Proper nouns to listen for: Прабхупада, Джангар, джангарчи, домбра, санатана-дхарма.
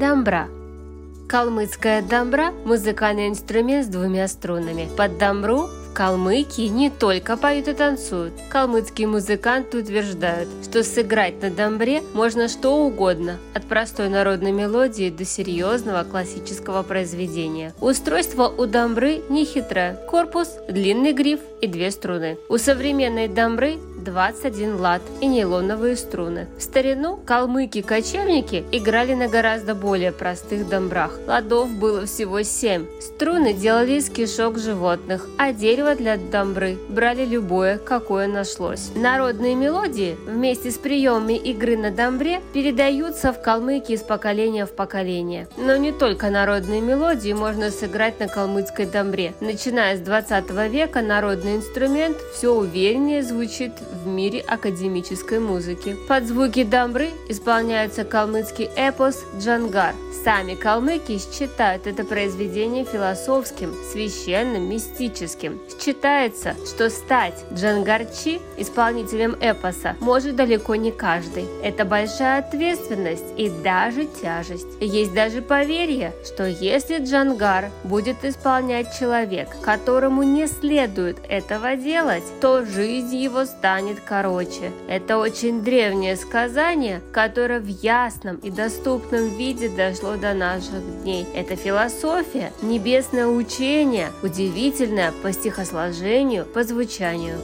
Домбра. Калмыцкая домбра – музыкальный инструмент с двумя струнами. Под домбру в Калмыкии не только поют и танцуют. Калмыцкие музыканты утверждают, что сыграть на домбре можно что угодно, от простой народной мелодии до серьезного классического произведения. Устройство у домбры нехитрое – корпус, длинный гриф и две струны. У современной домбры 21 лад и нейлоновые струны. В старину калмыки-кочевники играли на гораздо более простых домбрах. Ладов было всего 7. Струны делали из кишок животных, а дерево для домбры брали любое, какое нашлось. Народные мелодии вместе с приемами игры на домбре передаются в Калмыкии из поколения в поколение. Но не только народные мелодии можно сыграть на калмыцкой домбре. Начиная с 20 века народный инструмент все увереннее звучит в мире академической музыки. Под звуки домбры исполняется калмыцкий эпос «Джангар». Сами калмыки считают это произведение философским, священным, мистическим. Считается, что стать джангарчи, исполнителем эпоса, может далеко не каждый. Это большая ответственность и даже тяжесть. Есть даже поверье, что если джангар будет исполнять человек, которому не следует этого делать, то жизнь его станет короче. Это очень древнее сказание, которое в ясном и доступном виде дошло до наших дней. Это философия, небесное учение, удивительное по стихосложению, по звучанию.